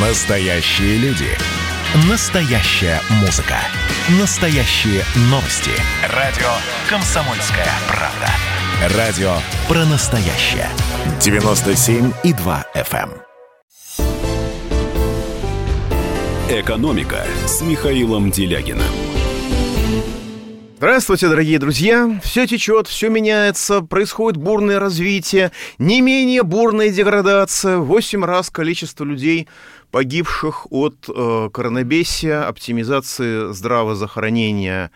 Настоящие люди. Настоящая музыка. Настоящие новости. Радио «Комсомольская правда». Радио про настоящее. 97,2 FM. «Экономика» с Михаилом Делягиным. Здравствуйте, дорогие друзья. Все течет, все меняется, происходит бурное развитие, не менее бурная деградация. 8 раз количество людей, погибших от коронабесия, оптимизации здравоохранения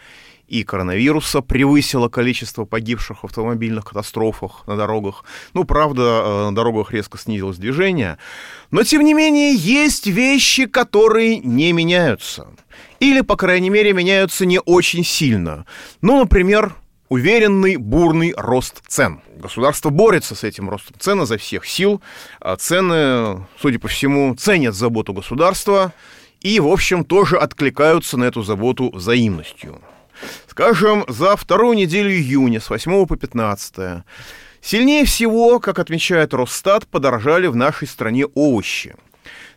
и коронавируса, превысило количество погибших в автомобильных катастрофах на дорогах. Ну, правда, на дорогах резко снизилось движение. Но, тем не менее, есть вещи, которые не меняются. Или, по крайней мере, меняются не очень сильно. Ну, например, уверенный бурный рост цен. Государство борется с этим ростом цен изо всех сил. Цены, судя по всему, ценят заботу государства и, в общем, тоже откликаются на эту заботу взаимностью. Скажем, за вторую неделю июня, с 8 по 15, сильнее всего, как отмечает Росстат, подорожали в нашей стране овощи.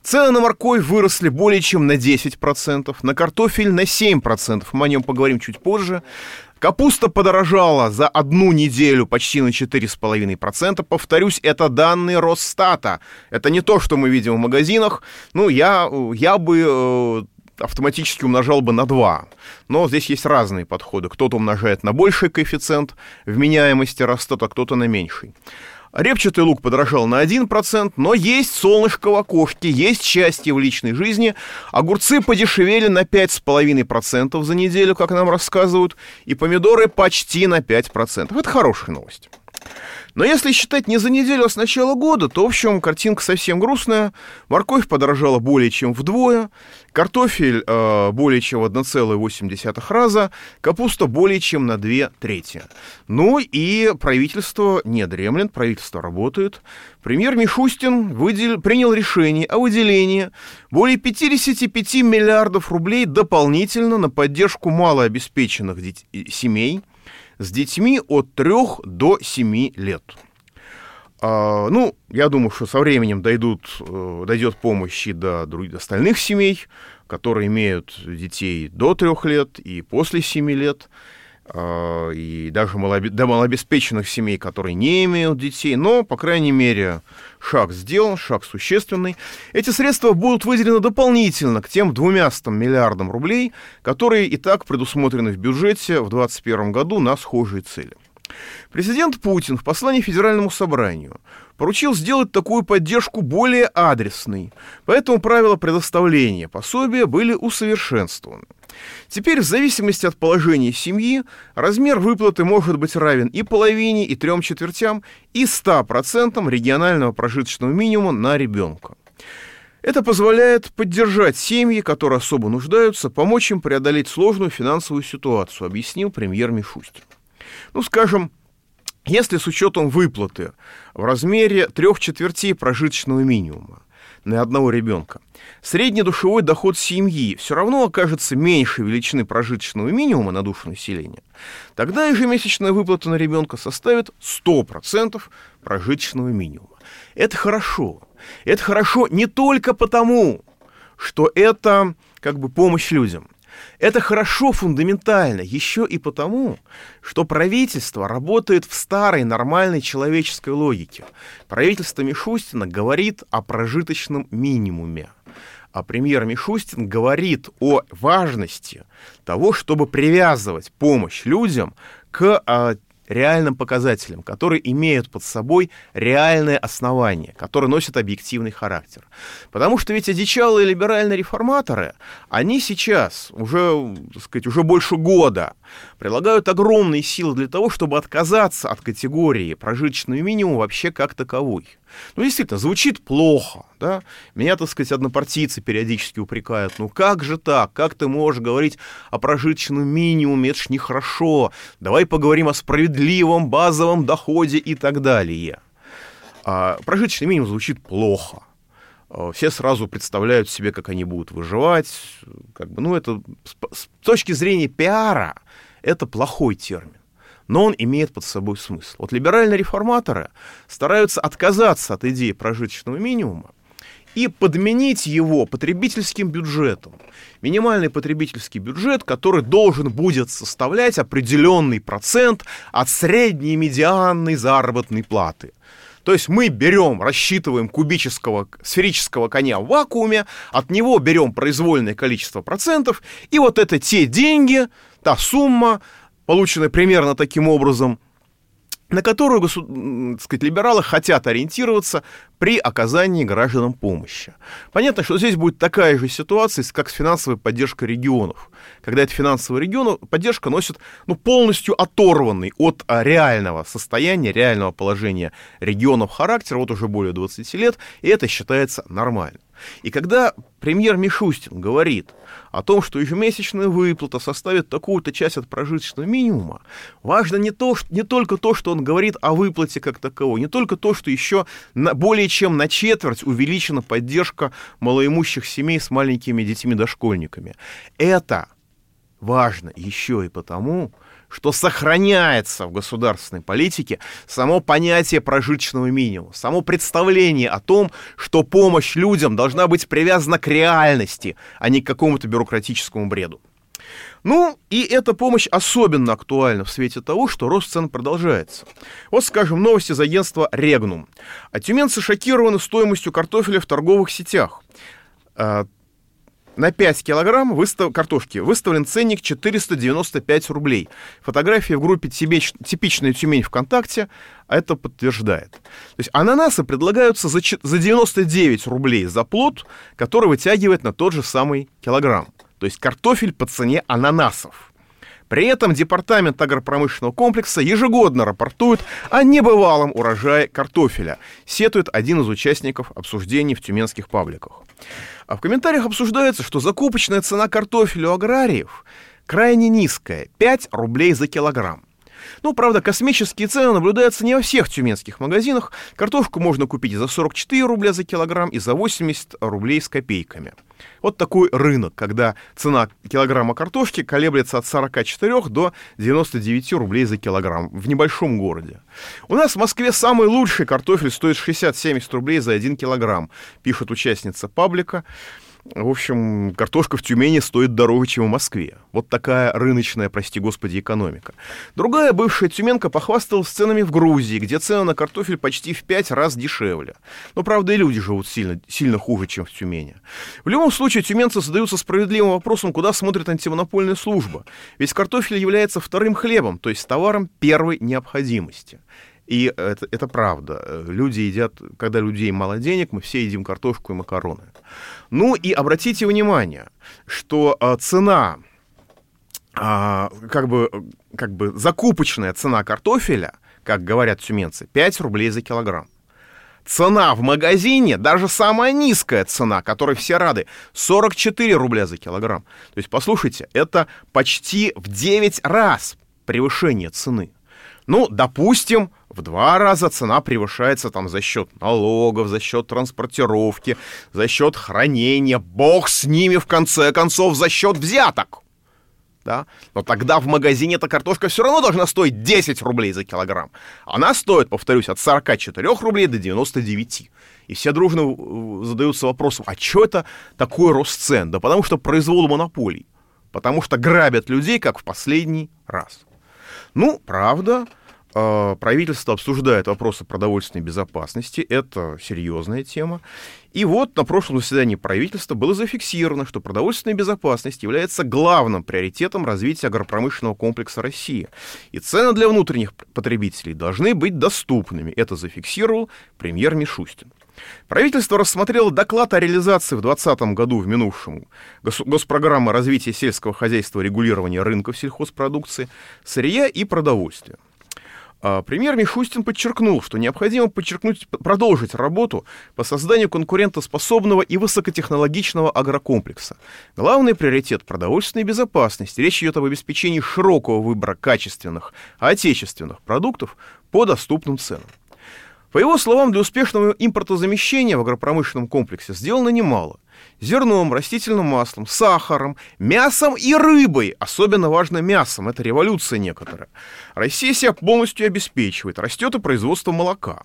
Цены на морковь выросли более чем на 10%, на картофель на 7%, мы о нем поговорим чуть позже. Капуста подорожала за одну неделю почти на 4,5%. Повторюсь, это данные Росстата. Это не то, что мы видим в магазинах. Ну, я бы автоматически умножал бы на 2. Но здесь есть разные подходы. Кто-то умножает на больший коэффициент вменяемости Росстата, кто-то на меньший. Репчатый лук подорожал на 1%, но есть солнышко в окошке, есть счастье в личной жизни. Огурцы подешевели на 5,5% за неделю, как нам рассказывают, и помидоры почти на 5%. Это хорошая новость. Но если считать не за неделю, а с начала года, то, в общем, картинка совсем грустная. Морковь подорожала более чем вдвое, картофель более чем в 1,8 раза, капуста более чем на 2/3. Ну и правительство не дремлет, правительство работает. Премьер Мишустин принял решение о выделении более 55 миллиардов рублей дополнительно на поддержку малообеспеченных семей с детьми от 3 до 7 лет. Ну, я думаю, что со временем дойдет помощь и до других остальных семей, которые имеют детей до 3 лет и после 7 лет, и даже до малообеспеченных семей, которые не имеют детей, но, по крайней мере, шаг сделан, шаг существенный. Эти средства будут выделены дополнительно к тем 200 миллиардам рублей, которые и так предусмотрены в бюджете в 2021 году на схожие цели. Президент Путин в послании Федеральному собранию поручил сделать такую поддержку более адресной, поэтому правила предоставления пособия были усовершенствованы. Теперь, в зависимости от положения семьи, размер выплаты может быть равен и половине, и 3/4, и 100% регионального прожиточного минимума на ребенка. Это позволяет поддержать семьи, которые особо нуждаются, помочь им преодолеть сложную финансовую ситуацию, объяснил премьер Мишустин. Ну, скажем, если с учетом выплаты в размере 3/4 прожиточного минимума на одного ребенка среднедушевой доход семьи все равно окажется меньше величины прожиточного минимума на душу населения, тогда ежемесячная выплата на ребенка составит 100% прожиточного минимума. Это хорошо. Это хорошо не только потому, что это как бы помощь людям. Это хорошо фундаментально еще и потому, что правительство работает в старой нормальной человеческой логике. Правительство Мишустина говорит о прожиточном минимуме, а премьер Мишустин говорит о важности того, чтобы привязывать помощь людям к реальным показателям, которые имеют под собой реальное основание, которые носят объективный характер. Потому что ведь одичалые либеральные реформаторы, они сейчас, уже больше года, прилагают огромные силы для того, чтобы отказаться от категории прожиточного минимума вообще как таковой. Ну, действительно, звучит плохо, да? Меня, однопартийцы периодически упрекают. Ну, как же так? Как ты можешь говорить о прожиточном минимуме? Это ж нехорошо. Давай поговорим о справедливом базовом доходе и так далее. Прожиточный минимум звучит плохо. Все сразу представляют себе, как они будут выживать. Это с точки зрения пиара это плохой термин. Но он имеет под собой смысл. Вот либеральные реформаторы стараются отказаться от идеи прожиточного минимума и подменить его потребительским бюджетом. Минимальный потребительский бюджет, который должен будет составлять определенный процент от средней медианной заработной платы. То есть мы берем, рассчитываем кубического, сферического коня в вакууме, от него берем произвольное количество процентов, и вот это те деньги, та сумма, полученная примерно таким образом, на которую, так сказать, либералы хотят ориентироваться при оказании гражданам помощи. Понятно, что здесь будет такая же ситуация, как с финансовой поддержкой регионов, когда эта финансовая поддержка носит полностью оторванный от реального состояния, реального положения регионов характер, вот уже более 20 лет, и это считается нормальным. И когда премьер Мишустин говорит о том, что ежемесячная выплата составит такую-то часть от прожиточного минимума, важно не только то, что он говорит о выплате как таковой, не только то, что еще более чем на четверть увеличена поддержка малоимущих семей с маленькими детьми-дошкольниками. Это важно еще и потому, что сохраняется в государственной политике само понятие прожиточного минимума, само представление о том, что помощь людям должна быть привязана к реальности, а не к какому-то бюрократическому бреду. И эта помощь особенно актуальна в свете того, что рост цен продолжается. Вот, скажем, новость из агентства «Регнум». А тюменцы шокированы стоимостью картофеля в торговых сетях. На 5 килограмм картошки выставлен ценник 495 рублей. Фотографии в группе «Типичный Тюмень» ВКонтакте это подтверждает. То есть ананасы предлагаются за 99 рублей за плод, который вытягивает на тот же самый килограмм. То есть картофель по цене ананасов. При этом департамент агропромышленного комплекса ежегодно рапортует о небывалом урожае картофеля, сетует один из участников обсуждений в тюменских пабликах. А в комментариях обсуждается, что закупочная цена картофеля у аграриев крайне низкая – 5 рублей за килограмм. Правда, космические цены наблюдаются не во всех тюменских магазинах. Картошку можно купить за 44 рубля за килограмм и за 80 рублей с копейками. Вот такой рынок, когда цена килограмма картошки колеблется от 44 до 99 рублей за килограмм в небольшом городе. У нас в Москве самый лучший картофель стоит 60-70 рублей за 1 килограмм, пишет участница паблика. В общем, картошка в Тюмени стоит дороже, чем в Москве. Вот такая рыночная, прости господи, экономика. Другая бывшая тюменка похвасталась ценами в Грузии, где цены на картофель почти в 5 раз дешевле. Но, правда, и люди живут сильно хуже, чем в Тюмени. В любом случае, тюменцы задаются справедливым вопросом, куда смотрит антимонопольная служба. Ведь картофель является вторым хлебом, то есть товаром первой необходимости. И это правда. Люди едят, когда людей мало денег, мы все едим картошку и макароны. И обратите внимание, что цена, как бы закупочная цена картофеля, как говорят тюменцы, 5 рублей за килограмм. Цена в магазине, даже самая низкая цена, которой все рады, 44 рубля за килограмм. То есть, послушайте, это почти в 9 раз превышение цены. Допустим, в 2 раза цена превышается за счет налогов, за счет транспортировки, за счет хранения. Бог с ними, в конце концов, за счет взяток. Да? Но тогда в магазине эта картошка все равно должна стоить 10 рублей за килограмм. Она стоит, повторюсь, от 44 рублей до 99. И все дружно задаются вопросом, а что это такой рост цен? Да потому что произвол монополий. Потому что грабят людей, как в последний раз. Правда, правительство обсуждает вопросы продовольственной безопасности, это серьезная тема. И вот на прошлом заседании правительства было зафиксировано, что продовольственная безопасность является главным приоритетом развития агропромышленного комплекса России. И цены для внутренних потребителей должны быть доступными. Это зафиксировал премьер Мишустин. Правительство рассмотрело доклад о реализации в 2020 году в минувшем госпрограммы развития сельского хозяйства и регулирования рынков сельхозпродукции, сырья и продовольствия. Премьер Мишустин подчеркнул, что необходимо продолжить работу по созданию конкурентоспособного и высокотехнологичного агрокомплекса. Главный приоритет – продовольственная безопасность. Речь идет об обеспечении широкого выбора качественных, отечественных продуктов по доступным ценам. По его словам, для успешного импортозамещения в агропромышленном комплексе сделано немало. Зерном, растительным маслом, сахаром, мясом и рыбой. Особенно важно мясом, это революция некоторая. Россия себя полностью обеспечивает, растет и производство молока.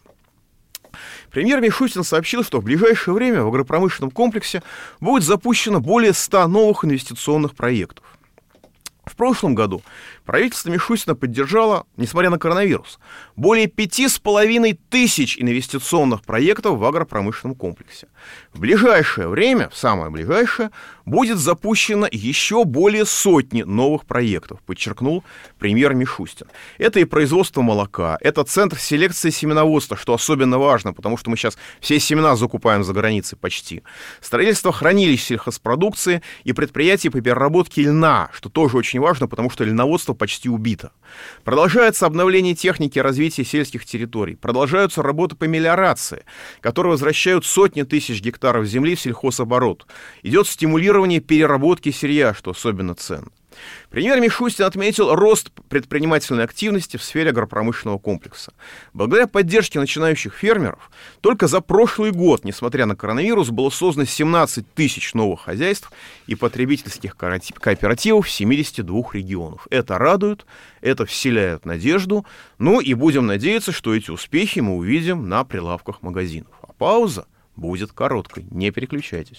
Премьер Мишустин сообщил, что в ближайшее время в агропромышленном комплексе будет запущено более 100 новых инвестиционных проектов. В прошлом году правительство Мишустина поддержало, несмотря на коронавирус, более 5,5 тысяч инвестиционных проектов в агропромышленном комплексе. В ближайшее время, в самое ближайшее, будет запущено еще более сотни новых проектов, подчеркнул премьер Мишустин. Это и производство молока, это центр селекции семеноводства, что особенно важно, потому что мы сейчас все семена закупаем за границей почти. Строительство хранилищ сельхозпродукции и предприятий по переработке льна, что тоже очень важно, потому что льноводство почти убито. Продолжается обновление техники развития сельских территорий. Продолжаются работы по мелиорации, которые возвращают сотни тысяч гектаров земли в сельхозоборот. Идет стимулирование переработки сырья, что особенно ценно. Премьер Мишустин отметил рост предпринимательной активности в сфере агропромышленного комплекса. Благодаря поддержке начинающих фермеров, только за прошлый год, несмотря на коронавирус, было создано 17 тысяч новых хозяйств и потребительских кооперативов в 72 регионах. Это радует, это вселяет надежду. Ну и будем надеяться, что эти успехи мы увидим на прилавках магазинов. А пауза будет короткой. Не переключайтесь.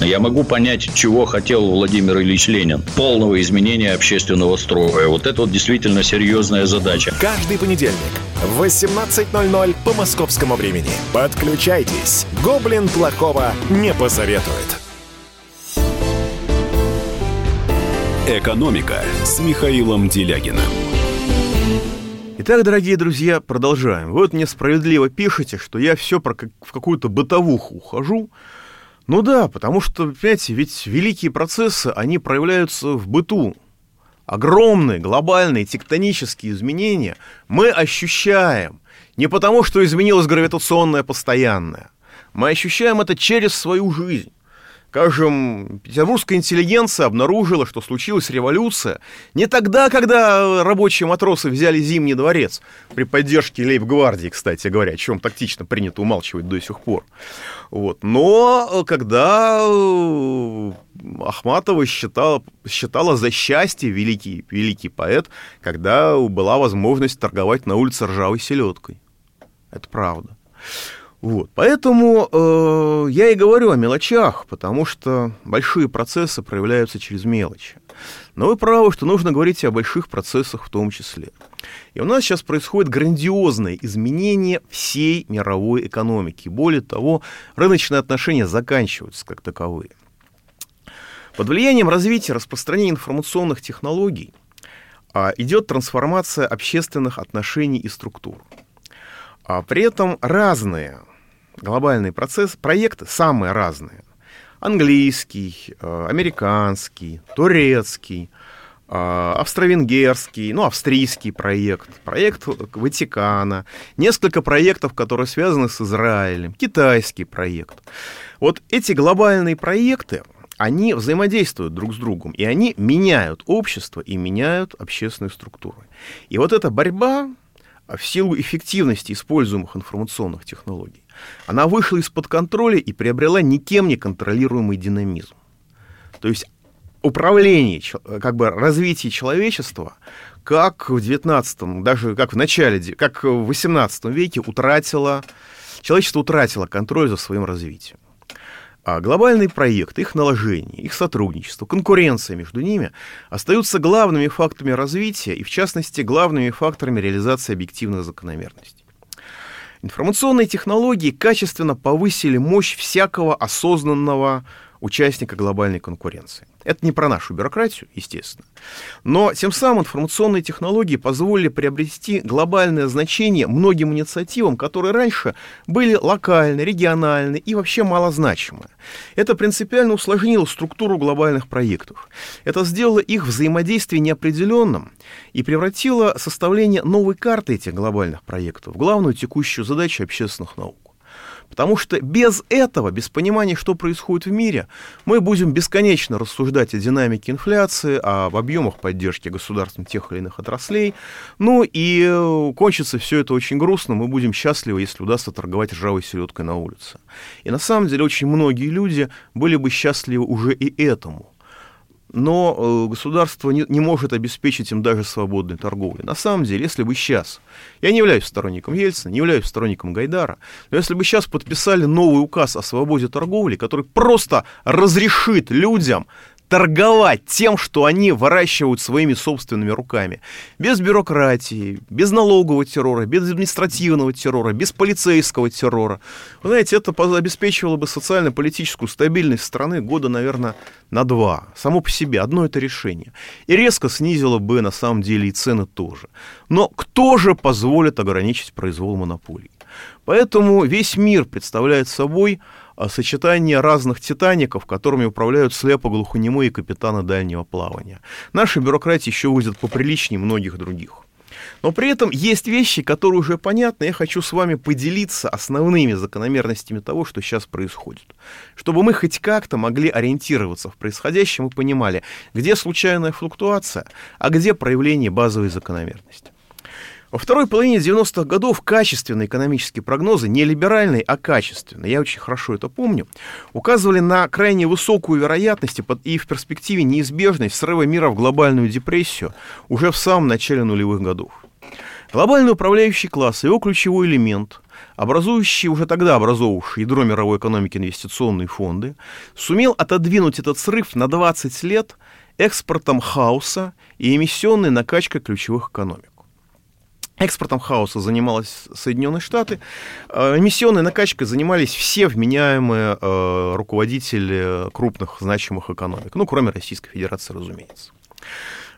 Я могу понять, чего хотел Владимир Ильич Ленин. Полного изменения общественного строя. Вот это вот действительно серьезная задача. Каждый понедельник в 18:00 по московскому времени. Подключайтесь. Гоблин плохого не посоветует. «Экономика» с Михаилом Делягиным. Итак, дорогие друзья, продолжаем. Вы вот мне справедливо пишете, что я все в какую-то бытовуху ухожу. Ну да, потому что, понимаете, ведь великие процессы, они проявляются в быту. Огромные, глобальные, тектонические изменения мы ощущаем не потому, что изменилось гравитационное постоянное. Мы ощущаем это через свою жизнь. Скажем, петербургская интеллигенция обнаружила, что случилась революция не тогда, когда рабочие матросы взяли Зимний дворец, при поддержке лейб-гвардии, кстати говоря, о чем тактично принято умалчивать до сих пор. Вот. Но когда Ахматова считала за счастье, великий поэт, когда была возможность торговать на улице ржавой селедкой. Это правда. Вот. Поэтому я и говорю о мелочах, потому что большие процессы проявляются через мелочи. Но вы правы, что нужно говорить и о больших процессах в том числе. И у нас сейчас происходит грандиозное изменение всей мировой экономики. Более того, рыночные отношения заканчиваются как таковые. Под влиянием развития распространения информационных технологий идет трансформация общественных отношений и структур. А при этом разные глобальные процессы, проекты самые разные. Английский, американский, турецкий, австро-венгерский, австрийский проект Ватикана, несколько проектов, которые связаны с Израилем, китайский проект. Вот эти глобальные проекты, они взаимодействуют друг с другом, и они меняют общество и меняют общественные структуры. И вот эта борьба в силу эффективности используемых информационных технологий, она вышла из-под контроля и приобрела никем не контролируемый динамизм. То есть управление, развитие человечества, как в 19-м, даже как в начале, как в 18 веке человечество утратило контроль за своим развитием. А глобальные проекты, их наложение, их сотрудничество, конкуренция между ними остаются главными факторами развития и, в частности, главными факторами реализации объективных закономерностей. Информационные технологии качественно повысили мощь всякого осознанного участника глобальной конкуренции. Это не про нашу бюрократию, естественно. Но тем самым информационные технологии позволили приобрести глобальное значение многим инициативам, которые раньше были локальны, региональны и вообще малозначимы. Это принципиально усложнило структуру глобальных проектов. Это сделало их взаимодействие неопределенным и превратило составление новой карты этих глобальных проектов в главную текущую задачу общественных наук. Потому что без этого, без понимания, что происходит в мире, мы будем бесконечно рассуждать о динамике инфляции, об объемах поддержки государством тех или иных отраслей. Ну и кончится все это очень грустно. Мы будем счастливы, если удастся торговать ржавой селедкой на улице. И на самом деле очень многие люди были бы счастливы уже и этому. Но государство не может обеспечить им даже свободной торговли. На самом деле, если бы сейчас, я не являюсь сторонником Ельцина, не являюсь сторонником Гайдара, но если бы сейчас подписали новый указ о свободе торговли, который просто разрешит людям торговать тем, что они выращивают своими собственными руками. Без бюрократии, без налогового террора, без административного террора, без полицейского террора. Вы знаете, это обеспечивало бы социально-политическую стабильность страны года, наверное, на 2. Само по себе одно это решение. И резко снизило бы, на самом деле, и цены тоже. Но кто же позволит ограничить произвол монополий? Поэтому весь мир представляет собой сочетание разных титаников, которыми управляют слепо-глухонемые капитаны дальнего плавания. Наша бюрократия еще выглядит поприличнее многих других. Но при этом есть вещи, которые уже понятны. Я хочу с вами поделиться основными закономерностями того, что сейчас происходит. Чтобы мы хоть как-то могли ориентироваться в происходящем и понимали, где случайная флуктуация, а где проявление базовой закономерности. Во второй половине 90-х годов качественные экономические прогнозы, не либеральные, а качественные, я очень хорошо это помню, указывали на крайне высокую вероятность и в перспективе неизбежность срыва мира в глобальную депрессию уже в самом начале нулевых годов. Глобальный управляющий класс, его ключевой элемент, образовавший ядро мировой экономики инвестиционные фонды, сумел отодвинуть этот срыв на 20 лет экспортом хаоса и эмиссионной накачкой ключевых экономик. Экспортом хаоса занимались Соединенные Штаты. Эмиссионной накачкой занимались все вменяемые руководители крупных значимых экономик. Ну, кроме Российской Федерации, разумеется.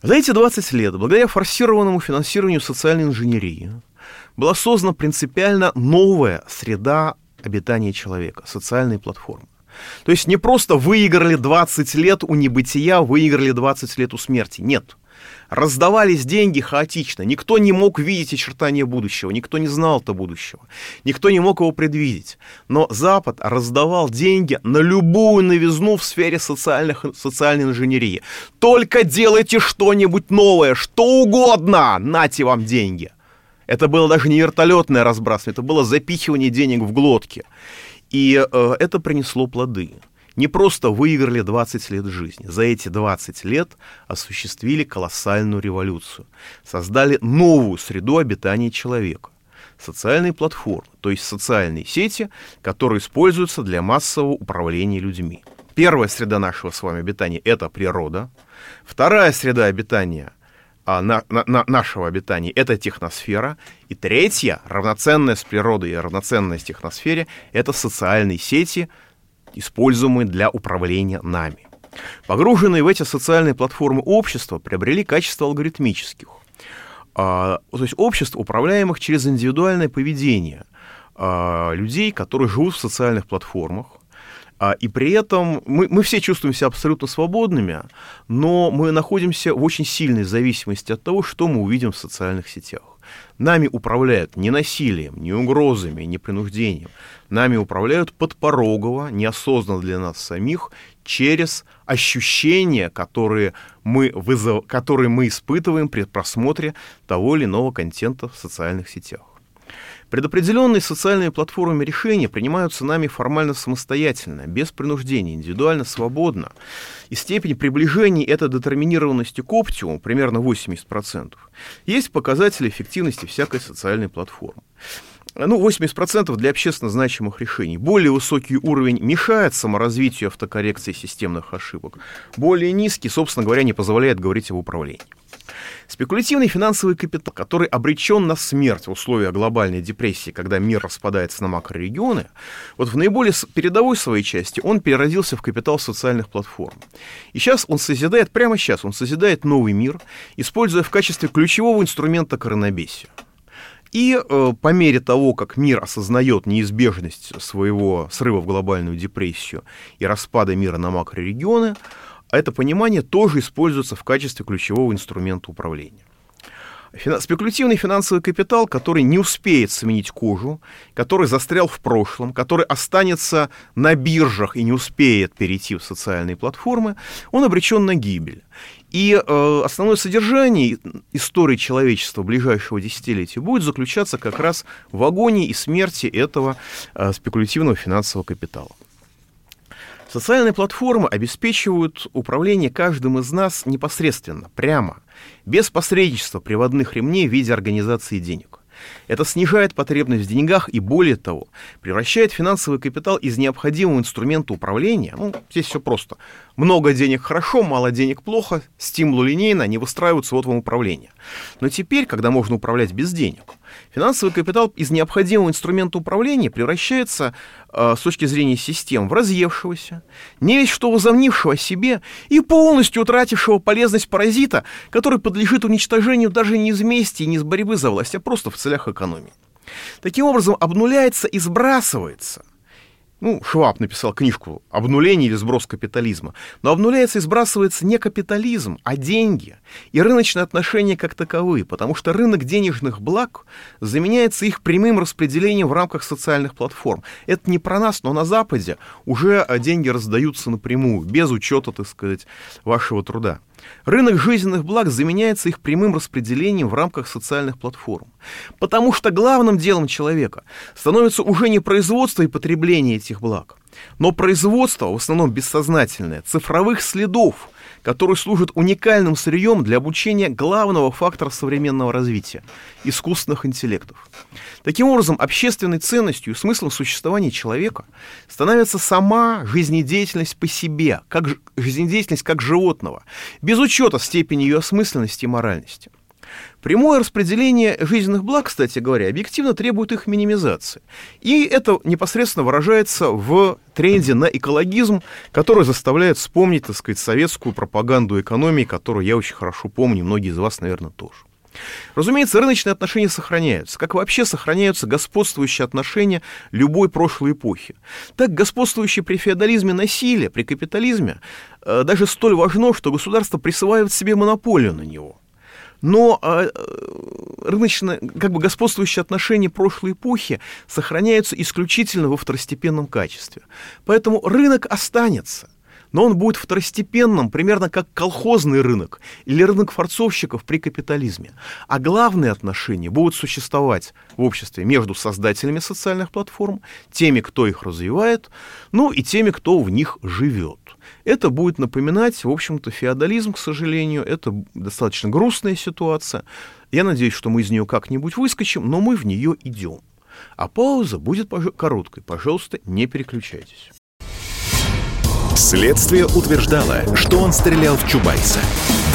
За эти 20 лет, благодаря форсированному финансированию социальной инженерии, была создана принципиально новая среда обитания человека, социальные платформы. То есть не просто выиграли 20 лет у небытия, выиграли 20 лет у смерти. Нет. Раздавались деньги хаотично. Никто не мог видеть очертания будущего. Никто не знал то будущего. Никто не мог его предвидеть. Но Запад раздавал деньги на любую новизну в сфере социальной инженерии. Только делайте что-нибудь новое, что угодно, нате вам деньги. Это было даже не вертолетное разбрасывание, это было запихивание денег в глотки. И это принесло плоды. Не просто выиграли 20 лет жизни. За эти 20 лет осуществили колоссальную революцию. Создали новую среду обитания человека. Социальные платформы, то есть социальные сети, которые используются для массового управления людьми. Первая среда нашего с вами обитания – это природа. Вторая среда обитания нашего обитания – это техносфера. И третья, равноценная с природой и равноценная с техносфере – это социальные сети, используемые для управления нами. Погруженные в эти социальные платформы общества приобрели качество алгоритмических, то есть обществ, управляемых через индивидуальное поведение людей, которые живут в социальных платформах. И при этом мы все чувствуем себя абсолютно свободными, но мы находимся в очень сильной зависимости от того, что мы увидим в социальных сетях. Нами управляют не насилием, не угрозами, не принуждением. Нами управляют подпорогово, неосознанно для нас самих, через ощущения, которые мы испытываем при просмотре того или иного контента в социальных сетях. Предопределенные социальными платформами решения принимаются нами формально самостоятельно, без принуждения, индивидуально, свободно. И степень приближения этой детерминированности к оптимуму, примерно 80%, есть показатели эффективности всякой социальной платформы. ну, 80% для общественно значимых решений. Более высокий уровень мешает саморазвитию автокоррекции системных ошибок. Более низкий, собственно говоря, не позволяет говорить об управлении. Спекулятивный финансовый капитал, который обречен на смерть в условиях глобальной депрессии, когда мир распадается на макрорегионы, вот в наиболее передовой своей части он переродился в капитал социальных платформ. И сейчас он созидает, прямо сейчас он созидает новый мир, используя в качестве ключевого инструмента коронабесию. И по мере того, как мир осознает неизбежность своего срыва в глобальную депрессию и распада мира на макрорегионы, это понимание тоже используется в качестве ключевого инструмента управления. Спекулятивный финансовый капитал, который не успеет сменить кожу, который застрял в прошлом, который останется на биржах и не успеет перейти в социальные платформы, он обречен на гибель. И основное содержание истории человечества ближайшего десятилетия будет заключаться как раз в агонии и смерти этого спекулятивного финансового капитала. Социальные платформы обеспечивают управление каждым из нас непосредственно, прямо, без посредничества приводных ремней в виде организации денег. Это снижает потребность в деньгах и, более того, превращает финансовый капитал из необходимого инструмента управления. Ну, здесь все просто. Много денег хорошо, мало денег плохо, стимулы линейно, они выстраиваются вот вам управление. Но теперь, когда можно управлять без денег, финансовый капитал из необходимого инструмента управления превращается с точки зрения систем в разъевшегося, не весь что возомнившего о себе и полностью утратившего полезность паразита, который подлежит уничтожению даже не из мести и не из борьбы за власть, а просто в целях экономии. Таким образом, обнуляется и сбрасывается. Ну, Шваб написал книжку «Обнуление или сброс капитализма». Но обнуляется и сбрасывается не капитализм, а деньги и рыночные отношения как таковые, потому что рынок денежных благ заменяется их прямым распределением в рамках социальных платформ. Это не про нас, но на Западе уже деньги раздаются напрямую, без учета, так сказать, вашего труда. Рынок жизненных благ заменяется их прямым распределением в рамках социальных платформ. Потому что главным делом человека становится уже не производство и потребление этих благ, но производство, в основном бессознательное, цифровых следов, которые служат уникальным сырьем для обучения главного фактора современного развития – искусственных интеллектов. Таким образом, общественной ценностью и смыслом существования человека становится сама жизнедеятельность по себе, как жизнедеятельность как животного, без учета степени ее осмысленности и моральности. Прямое распределение жизненных благ, кстати говоря, объективно требует их минимизации. И это непосредственно выражается в тренде на экологизм, который заставляет вспомнить, так сказать, советскую пропаганду экономии, которую я очень хорошо помню, многие из вас, наверное, тоже. Разумеется, рыночные отношения сохраняются, как вообще сохраняются господствующие отношения любой прошлой эпохи. Так господствующее при феодализме насилие, при капитализме, даже столь важно, что государство присваивает себе монополию на него. Но рыночные, как бы господствующие отношения прошлой эпохи сохраняются исключительно во второстепенном качестве. Поэтому рынок останется, но он будет второстепенным, примерно как колхозный рынок или рынок форцовщиков при капитализме. А главные отношения будут существовать в обществе между создателями социальных платформ, теми, кто их развивает, ну и теми, кто в них живет. Это будет напоминать, в общем-то, феодализм, к сожалению. Это достаточно грустная ситуация. Я надеюсь, что мы из нее как-нибудь выскочим, но мы в нее идем. А пауза будет короткой. Пожалуйста, не переключайтесь. Следствие утверждало, что он стрелял в Чубайса.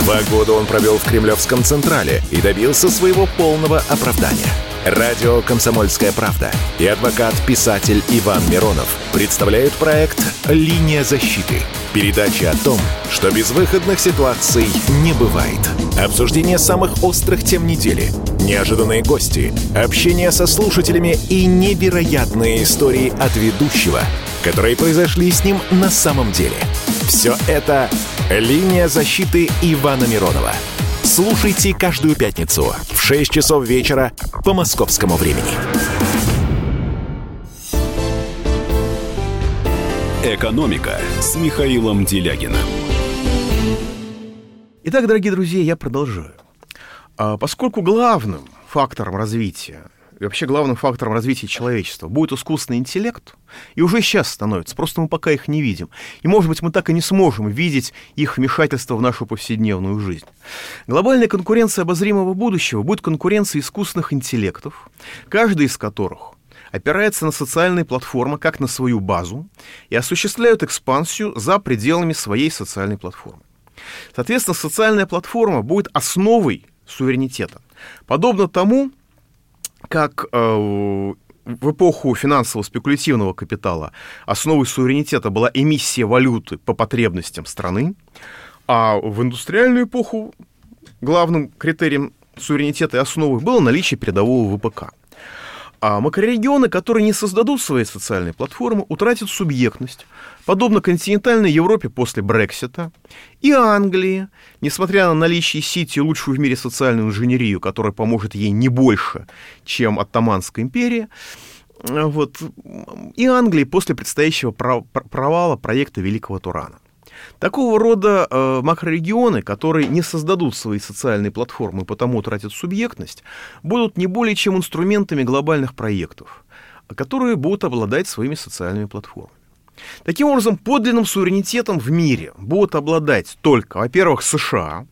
2 года он провел в Кремлевском Централе и добился своего полного оправдания. Радио «Комсомольская правда» и адвокат-писатель Иван Миронов представляют проект «Линия защиты». Передача о том, что безвыходных ситуаций не бывает. Обсуждение самых острых тем недели, неожиданные гости, общение со слушателями и невероятные истории от ведущего, которые произошли с ним на самом деле. Все это «Линия защиты» Ивана Миронова. Слушайте каждую пятницу в 6 часов вечера по московскому времени. «Экономика» с Михаилом Делягиным. Итак, дорогие друзья, я продолжаю. Поскольку главным фактором развития и вообще главным фактором развития человечества будет искусственный интеллект, и уже сейчас становится, просто мы пока их не видим. И, может быть, мы так и не сможем видеть их вмешательство в нашу повседневную жизнь. Глобальная конкуренция обозримого будущего будет конкуренцией искусственных интеллектов, каждый из которых опирается на социальные платформы как на свою базу и осуществляют экспансию за пределами своей социальной платформы. Соответственно, социальная платформа будет основой суверенитета. Подобно тому, как в эпоху финансово-спекулятивного капитала основой суверенитета была эмиссия валюты по потребностям страны, а в индустриальную эпоху главным критерием суверенитета и основы было наличие передового ВПК. А макрорегионы, которые не создадут свои социальные платформы, утратят субъектность, подобно континентальной Европе после Брексита и Англии, несмотря на наличие Сити, лучшую в мире социальную инженерию, которая поможет ей не больше, чем Оттоманская империя, вот, и Англии после предстоящего провала проекта Великого Турана. Такого рода макрорегионы, которые не создадут свои социальные платформы и потому тратят субъектность, будут не более чем инструментами глобальных проектов, которые будут обладать своими социальными платформами. Таким образом, подлинным суверенитетом в мире будут обладать только, во-первых, США,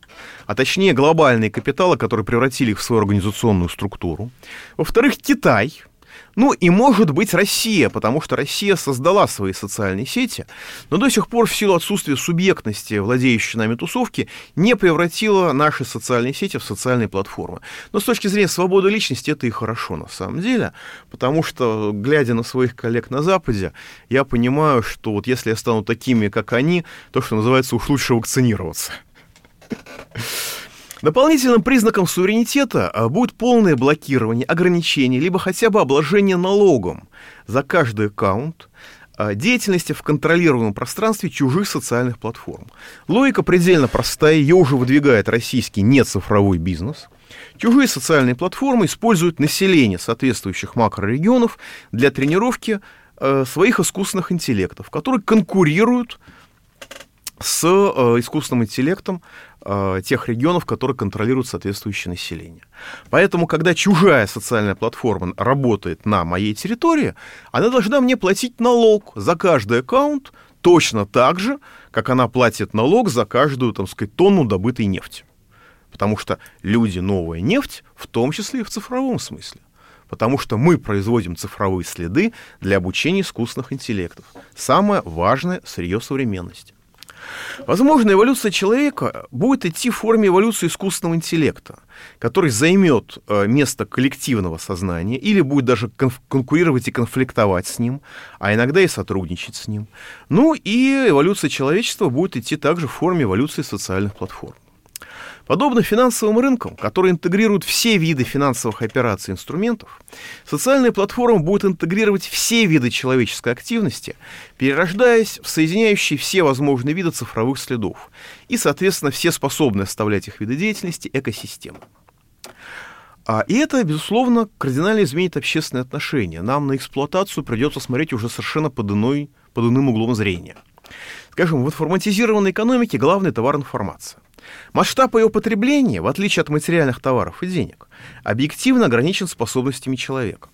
а точнее глобальные капиталы, которые превратили их в свою организационную структуру, во-вторых, Китай, ну и, может быть, Россия, потому что Россия создала свои социальные сети, но до сих пор в силу отсутствия субъектности, владеющей нами тусовки, не превратила наши социальные сети в социальные платформы. Но с точки зрения свободы личности это и хорошо на самом деле, потому что, глядя на своих коллег на Западе, я понимаю, что вот если я стану такими, как они, то, что называется, уж лучше вакцинироваться. Дополнительным признаком суверенитета будет полное блокирование, ограничение, либо хотя бы обложение налогом за каждый аккаунт деятельности в контролируемом пространстве чужих социальных платформ. Логика предельно простая, ее уже выдвигает российский нецифровой бизнес. Чужие социальные платформы используют население соответствующих макрорегионов для тренировки своих искусственных интеллектов, которые конкурируют с искусственным интеллектом тех регионов, которые контролируют соответствующее население. Поэтому, когда чужая социальная платформа работает на моей территории, она должна мне платить налог за каждый аккаунт точно так же, как она платит налог за каждую, так сказать, тонну добытой нефти. Потому что люди — новая нефть, в том числе и в цифровом смысле. Потому что мы производим цифровые следы для обучения искусственных интеллектов. Самое важное сырье современности. Возможно, эволюция человека будет идти в форме эволюции искусственного интеллекта, который займет место коллективного сознания или будет даже конкурировать и конфликтовать с ним, а иногда и сотрудничать с ним. Ну и эволюция человечества будет идти также в форме эволюции социальных платформ. Подобно финансовым рынкам, которые интегрируют все виды финансовых операций и инструментов, социальные платформы будут интегрировать все виды человеческой активности, перерождаясь в соединяющие все возможные виды цифровых следов и, соответственно, все способные оставлять их виды деятельности экосистемы. И это, безусловно, кардинально изменит общественные отношения. Нам на эксплуатацию придется смотреть уже совершенно под иным углом зрения. Скажем, в информатизированной экономике главный товар — информация. Масштаб ее потребления, в отличие от материальных товаров и денег, объективно ограничен способностями человека.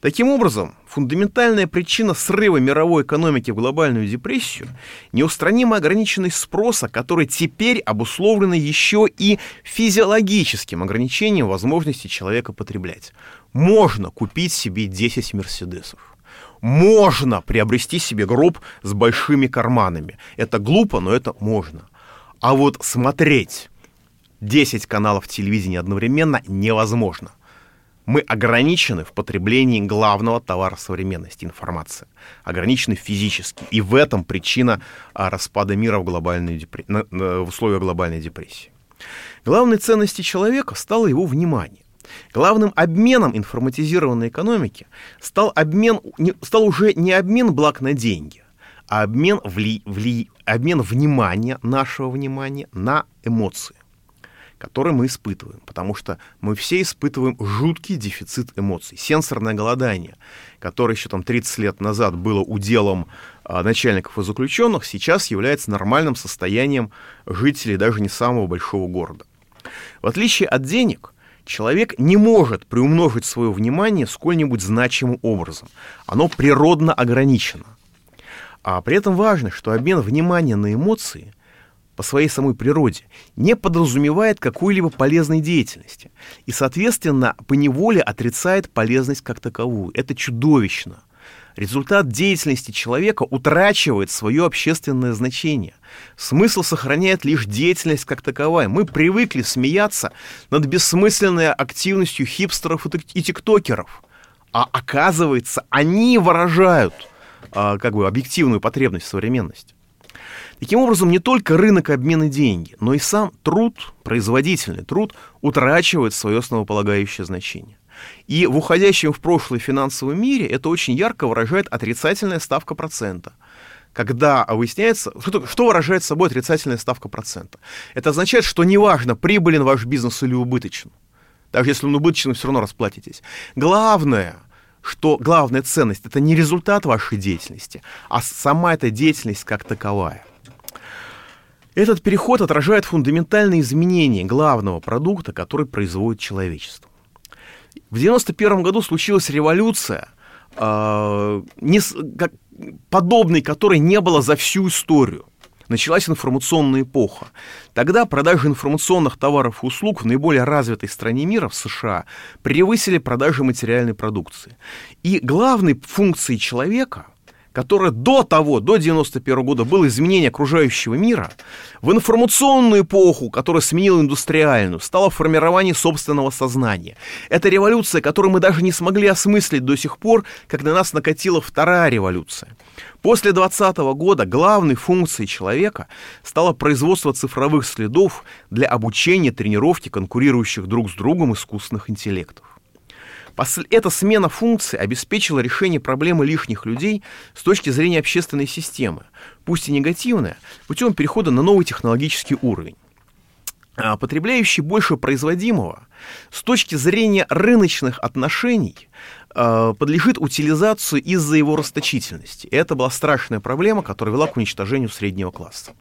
Таким образом, фундаментальная причина срыва мировой экономики в глобальную депрессию – неустранимая ограниченность спроса, который теперь обусловлен еще и физиологическим ограничением возможности человека потреблять. Можно купить себе 10 «Мерседесов». Можно приобрести себе гроб с большими карманами. Это глупо, но это можно. А вот смотреть 10 каналов телевидения одновременно невозможно. Мы ограничены в потреблении главного товара современности — информации. Ограничены физически. И в этом причина распада мира в условиях глобальной депрессии. Главной ценностью человека стало его внимание. Главным обменом информатизированной экономики стал уже не обмен благ на деньги, а обмен внимания, нашего внимания, на эмоции, которые мы испытываем. Потому что мы все испытываем жуткий дефицит эмоций. Сенсорное голодание, которое еще 30 лет назад было уделом начальников и заключенных, сейчас является нормальным состоянием жителей даже не самого большого города. В отличие от денег, Человек не может приумножить свое внимание сколь-нибудь значимым образом. Оно природно ограничено. А при этом важно, что обмен внимания на эмоции по своей самой природе не подразумевает какой-либо полезной деятельности и, соответственно, поневоле отрицает полезность как таковую. Это чудовищно. Результат деятельности человека утрачивает свое общественное значение. Смысл сохраняет лишь деятельность как таковая. Мы привыкли смеяться над бессмысленной активностью хипстеров и тиктокеров. А оказывается, они выражают объективную потребность современности. Таким образом, не только рынок обмена деньги, но и сам труд, производительный труд, утрачивает свое основополагающее значение. И в уходящем в прошлое финансовом мире это очень ярко выражает отрицательная ставка процента. Когда выясняется, что выражает собой отрицательная ставка процента. Это означает, что неважно, прибылен ваш бизнес или убыточен. Даже если он убыточен, вы все равно расплатитесь. Главное, что главная ценность — это не результат вашей деятельности, а сама эта деятельность как таковая. Этот переход отражает фундаментальные изменения главного продукта, который производит человечество. В 1991 году случилась революция, подобной которой не было за всю историю. Началась информационная эпоха. Тогда продажи информационных товаров и услуг в наиболее развитой стране мира, в США, превысили продажи материальной продукции. И главной функцией человека, которая до 1991 года было изменение окружающего мира, в информационную эпоху, которая сменила индустриальную, стало формирование собственного сознания. Это революция, которую мы даже не смогли осмыслить до сих пор, как на нас накатила вторая революция. После 2020 года главной функцией человека стало производство цифровых следов для обучения, тренировки конкурирующих друг с другом искусственных интеллектов. Эта смена функций обеспечила решение проблемы лишних людей с точки зрения общественной системы, пусть и негативная, путем перехода на новый технологический уровень. Потребляющий больше производимого с точки зрения рыночных отношений подлежит утилизации из-за его расточительности. И это была страшная проблема, которая вела к уничтожению среднего класса.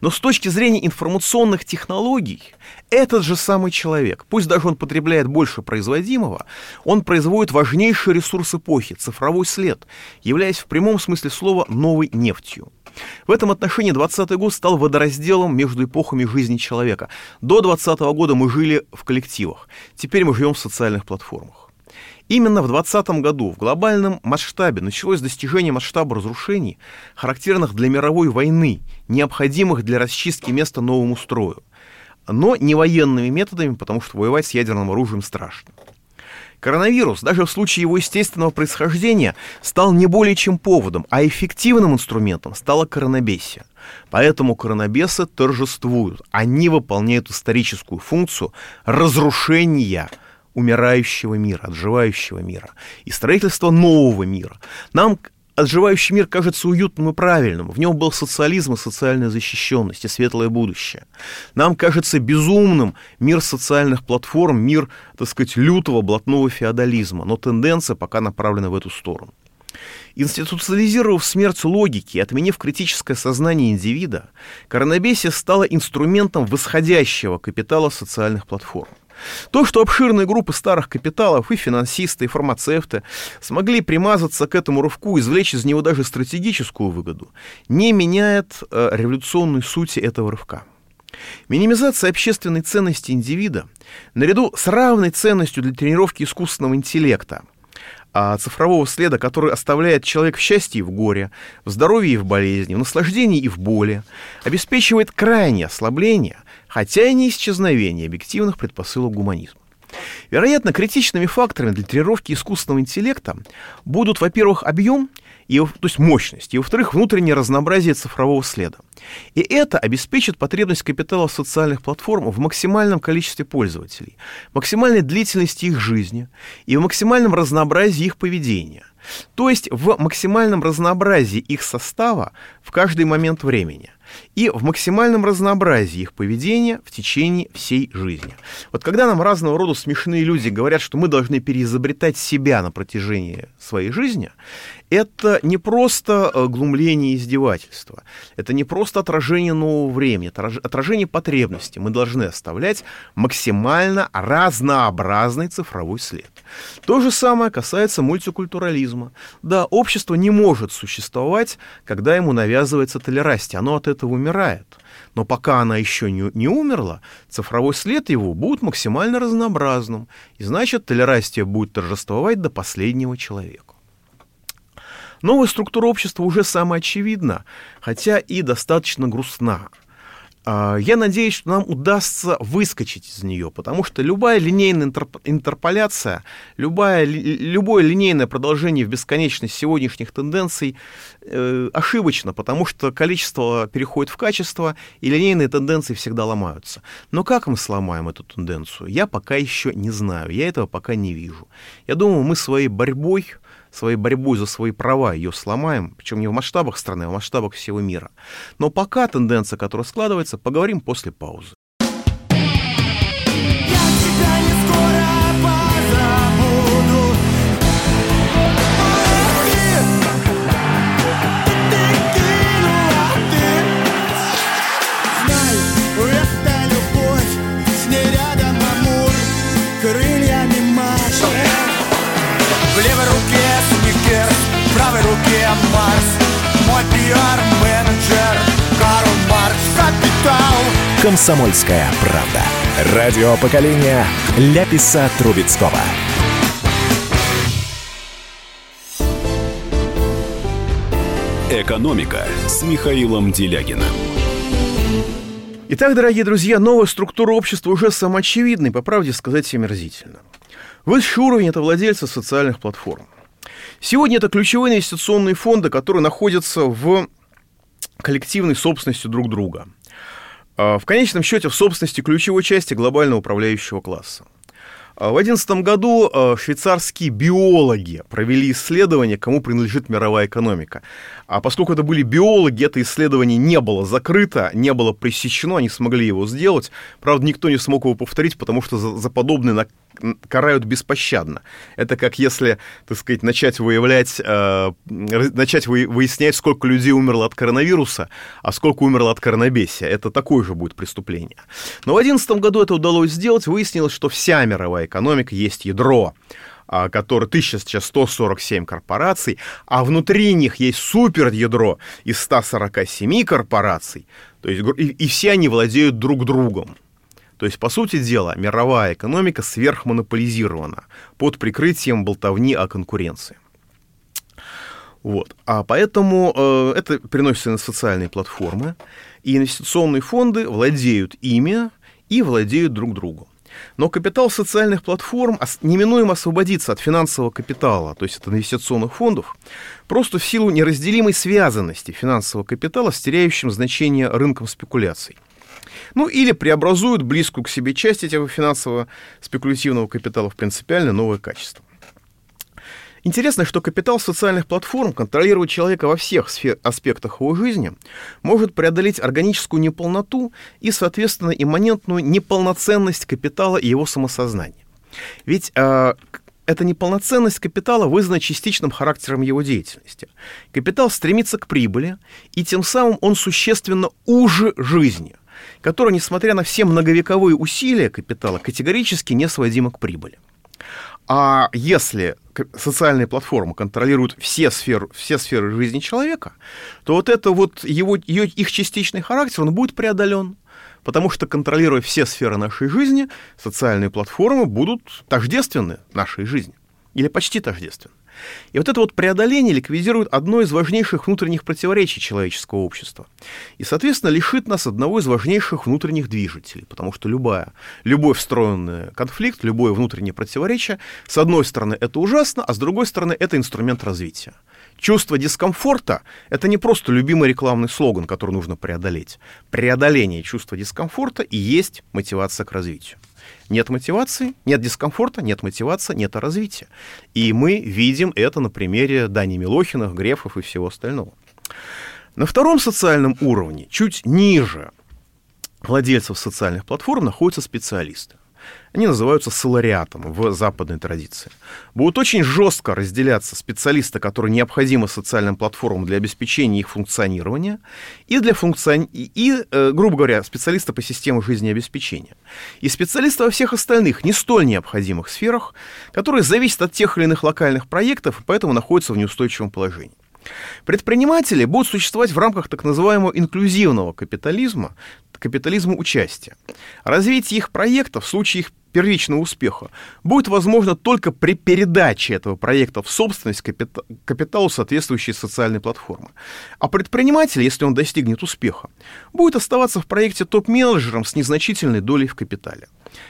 Но с точки зрения информационных технологий, этот же самый человек, пусть даже он потребляет больше производимого, он производит важнейший ресурс эпохи, цифровой след, являясь в прямом смысле слова новой нефтью. В этом отношении 20-й год стал водоразделом между эпохами жизни человека. До 20-го года мы жили в коллективах, теперь мы живем в социальных платформах. Именно в 2020 году в глобальном масштабе началось достижение масштаба разрушений, характерных для мировой войны, необходимых для расчистки места новому строю, но не военными методами, потому что воевать с ядерным оружием страшно. Коронавирус, даже в случае его естественного происхождения, стал не более чем поводом, а эффективным инструментом стало коронабесие. Поэтому коронабесы торжествуют, они выполняют историческую функцию разрушения умирающего мира, отживающего мира и строительство нового мира. Нам отживающий мир кажется уютным и правильным. В нем был социализм и социальная защищенность, и светлое будущее. Нам кажется безумным мир социальных платформ, мир, лютого блатного феодализма. Но тенденция пока направлена в эту сторону. Институциализировав смерть логики и отменив критическое сознание индивида, коронабесие стало инструментом восходящего капитала социальных платформ. То, что обширные группы старых капиталов и финансисты, и фармацевты смогли примазаться к этому рывку, извлечь из него даже стратегическую выгоду, не меняет революционной сути этого рывка. Минимизация общественной ценности индивида наряду с равной ценностью для тренировки искусственного интеллекта, цифрового следа, который оставляет человек в счастье и в горе, в здоровье и в болезни, в наслаждении и в боли, обеспечивает крайнее ослабление, хотя и не исчезновение объективных предпосылок гуманизма. Вероятно, критичными факторами для тренировки искусственного интеллекта будут, во-первых, объем, то есть мощность, и, во-вторых, внутреннее разнообразие цифрового следа. И это обеспечит потребность капитала социальных платформ в максимальном количестве пользователей, максимальной длительности их жизни и в максимальном разнообразии их поведения, то есть в максимальном разнообразии их состава в каждый момент времени. и в максимальном разнообразии их поведения в течение всей жизни. Вот когда нам разного рода смешные люди говорят, что мы должны переизобретать себя на протяжении своей жизни, это не просто глумление и издевательство, это не просто отражение нового времени, это отражение потребностей. Мы должны оставлять максимально разнообразный цифровой след. То же самое касается мультикультурализма. Да, общество не может существовать, когда ему навязывается толерастие, оно от этого умирает. Но пока она еще не умерла, цифровой след его будет максимально разнообразным, и значит, толерастие будет торжествовать до последнего человека. Новая структура общества уже самоочевидна, хотя и достаточно грустна. Я надеюсь, что нам удастся выскочить из нее, потому что любая линейная интерполяция, любое линейное продолжение в бесконечность сегодняшних тенденций ошибочно, потому что количество переходит в качество, и линейные тенденции всегда ломаются. Но как мы сломаем эту тенденцию, я пока еще не знаю, я этого пока не вижу. Я думаю, мы своей борьбой за свои права ее сломаем, причем не в масштабах страны, а в масштабах всего мира. Но пока тенденция, которая складывается, поговорим после паузы. «Комсомольская правда». Радио поколения Ляписа Трубецкого. «Экономика» с Михаилом Делягиным. Итак, дорогие друзья, новая структура общества уже самоочевидна и, по правде сказать, омерзительна. Высший уровень – это владельцы социальных платформ. Сегодня это ключевые инвестиционные фонды, которые находятся в коллективной собственности друг друга. В конечном счете в собственности ключевой части глобального управляющего класса. В 2011 году швейцарские биологи провели исследование, кому принадлежит мировая экономика. А поскольку это были биологи, это исследование не было закрыто, не было пресечено, они смогли его сделать. Правда, никто не смог его повторить, потому что за подобные карают беспощадно. Это как если, так сказать, начать выяснять, сколько людей умерло от коронавируса, а сколько умерло от коронабесия. Это такое же будет преступление. Но в 2011 году это удалось сделать. Выяснилось, что вся мировая экономика есть ядро, которое 1147 корпораций, а внутри них есть суперядро из 147 корпораций. То есть, и все они владеют друг другом. То есть, по сути дела, мировая экономика сверхмонополизирована под прикрытием болтовни о конкуренции. Вот. А поэтому это переносится на социальные платформы, и инвестиционные фонды владеют ими и владеют друг другом. Но капитал социальных платформ неминуемо освободится от финансового капитала, то есть от инвестиционных фондов, просто в силу неразделимой связанности финансового капитала с теряющим значение рынком спекуляций. Ну, или преобразуют близкую к себе часть этого финансово-спекулятивного капитала в принципиально новое качество. Интересно, что капитал социальных платформ, контролируя человека во всех аспектах его жизни, может преодолеть органическую неполноту и, соответственно, имманентную неполноценность капитала и его самосознания. Ведь эта неполноценность капитала вызвана частичным характером его деятельности. Капитал стремится к прибыли, и тем самым он существенно уже жизни, которая, несмотря на все многовековые усилия капитала, категорически не сводима к прибыли. А если социальные платформы контролируют все сферы жизни человека, то их частичный характер, он будет преодолен. Потому что, контролируя все сферы нашей жизни, социальные платформы будут тождественны нашей жизни. Или почти тождественны. И это преодоление ликвидирует одно из важнейших внутренних противоречий человеческого общества. И, соответственно, лишит нас одного из важнейших внутренних движителей, потому что любой встроенный конфликт, любое внутреннее противоречие, с одной стороны, это ужасно, а с другой стороны, это инструмент развития. Чувство дискомфорта – это не просто любимый рекламный слоган, который нужно преодолеть. Преодоление чувства дискомфорта и есть мотивация к развитию. Нет мотивации, нет дискомфорта, нет мотивации, нет развития. И мы видим это на примере Дани Милохина, Грефов и всего остального. На втором социальном уровне, чуть ниже владельцев социальных платформ, находятся специалисты. Они называются салариатом в западной традиции. Будут очень жестко разделяться специалисты, которые необходимы социальным платформам для обеспечения их функционирования, и, грубо говоря, специалисты по системе жизнеобеспечения. И специалисты во всех остальных, не столь необходимых сферах, которые зависят от тех или иных локальных проектов, и поэтому находятся в неустойчивом положении. Предприниматели будут существовать в рамках так называемого инклюзивного капитализма, капитализма участия. Развитие их проекта в случае их первичного успеха будет возможно только при передаче этого проекта в собственность капиталу соответствующей социальной платформы. А предприниматель, если он достигнет успеха, будет оставаться в проекте топ-менеджером с незначительной долей в капитале.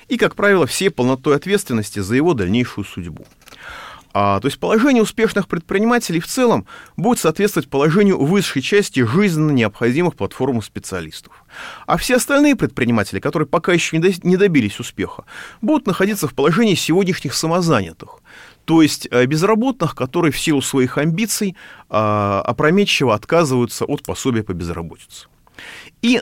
И, как правило, всей полнотой ответственности за его дальнейшую судьбу. То есть положение успешных предпринимателей в целом будет соответствовать положению высшей части жизненно необходимых платформам специалистов. А все остальные предприниматели, которые пока еще не добились успеха, будут находиться в положении сегодняшних самозанятых, то есть безработных, которые в силу своих амбиций опрометчиво отказываются от пособия по безработице. И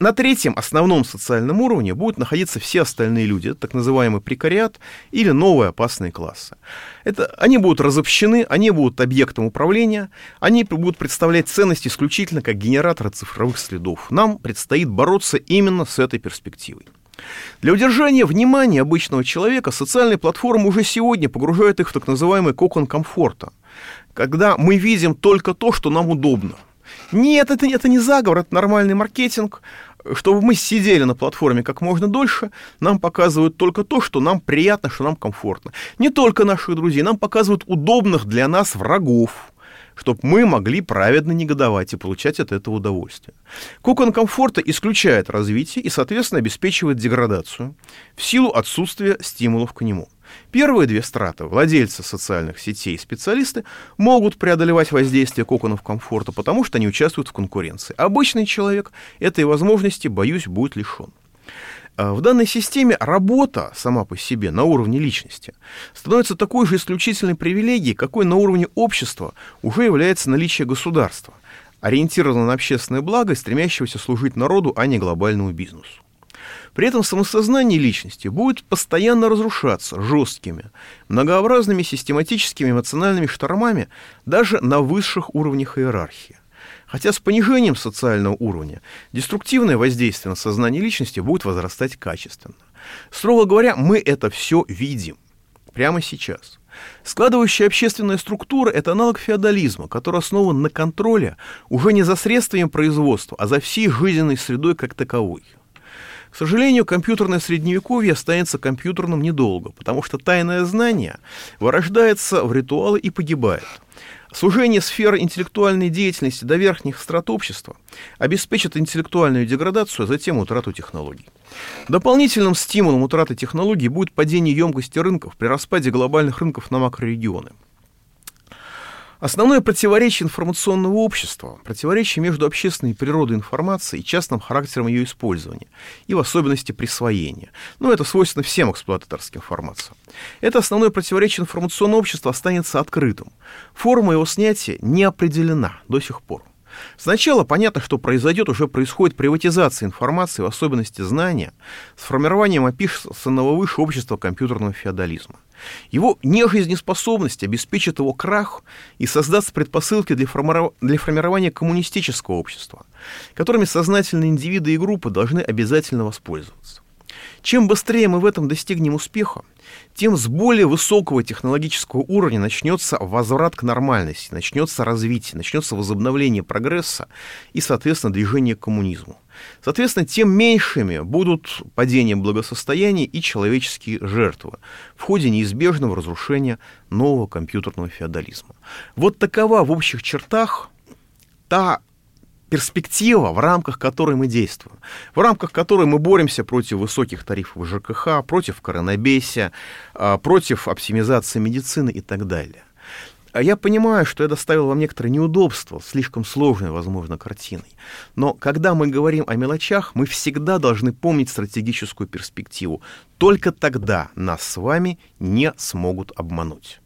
на третьем основном социальном уровне будут находиться все остальные люди, так называемый прекариат или новые опасные классы. Они будут разобщены, они будут объектом управления, они будут представлять ценность исключительно как генераторы цифровых следов. Нам предстоит бороться именно с этой перспективой. Для удержания внимания обычного человека социальные платформы уже сегодня погружают их в так называемый кокон комфорта, когда мы видим только то, что нам удобно. Нет, это не заговор, это нормальный маркетинг. Чтобы мы сидели на платформе как можно дольше, нам показывают только то, что нам приятно, что нам комфортно. Не только наших друзей, нам показывают удобных для нас врагов, чтобы мы могли праведно негодовать и получать от этого удовольствие. Кокон комфорта исключает развитие и, соответственно, обеспечивает деградацию в силу отсутствия стимулов к нему. Первые две страты, владельцы социальных сетей и специалисты, могут преодолевать воздействие коконов комфорта, потому что они участвуют в конкуренции. Обычный человек этой возможности, боюсь, будет лишен. В данной системе работа сама по себе на уровне личности становится такой же исключительной привилегией, какой на уровне общества уже является наличие государства, ориентированного на общественное благо и стремящегося служить народу, а не глобальному бизнесу. При этом самосознание личности будет постоянно разрушаться жесткими, многообразными систематическими эмоциональными штормами даже на высших уровнях иерархии. Хотя с понижением социального уровня деструктивное воздействие на сознание личности будет возрастать качественно. Строго говоря, мы это все видим прямо сейчас. Складывающая общественная структура – это аналог феодализма, который основан на контроле уже не за средствами производства, а за всей жизненной средой как таковой. К сожалению, компьютерное средневековье останется компьютерным недолго, потому что тайное знание вырождается в ритуалы и погибает. Сужение сферы интеллектуальной деятельности до верхних страт общества обеспечит интеллектуальную деградацию, а затем утрату технологий. Дополнительным стимулом утраты технологий будет падение емкости рынков при распаде глобальных рынков на макрорегионы. Основное противоречие информационного общества – противоречие между общественной природой информации и частным характером ее использования, и в особенности присвоения. Но это свойственно всем эксплуататорским формациям. Это основное противоречие информационного общества останется открытым. Форма его снятия не определена до сих пор. Сначала понятно, что произойдет, уже происходит приватизация информации, в особенности знания, с формированием описанного выше общества компьютерного феодализма. Его нежизнеспособность обеспечит его крах и создаст предпосылки для формирования коммунистического общества, которыми сознательные индивиды и группы должны обязательно воспользоваться. Чем быстрее мы в этом достигнем успеха, тем с более высокого технологического уровня начнется возврат к нормальности, начнется развитие, начнется возобновление прогресса и, соответственно, движение к коммунизму. Соответственно, тем меньшими будут падение благосостояния и человеческие жертвы в ходе неизбежного разрушения нового компьютерного феодализма. Вот такова в общих чертах та перспектива, в рамках которой мы действуем, в рамках которой мы боремся против высоких тарифов ЖКХ, против коронабесия, против оптимизации медицины и так далее. Я понимаю, что я доставил вам некоторые неудобства, слишком сложной, возможно, картиной. Но когда мы говорим о мелочах, мы всегда должны помнить стратегическую перспективу. Только тогда нас с вами не смогут обмануть.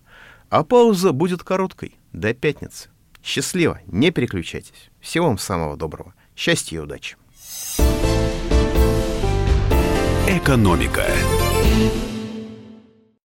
А пауза будет короткой, до пятницы. Счастливо, не переключайтесь. Всего вам самого доброго. Счастья и удачи. Экономика.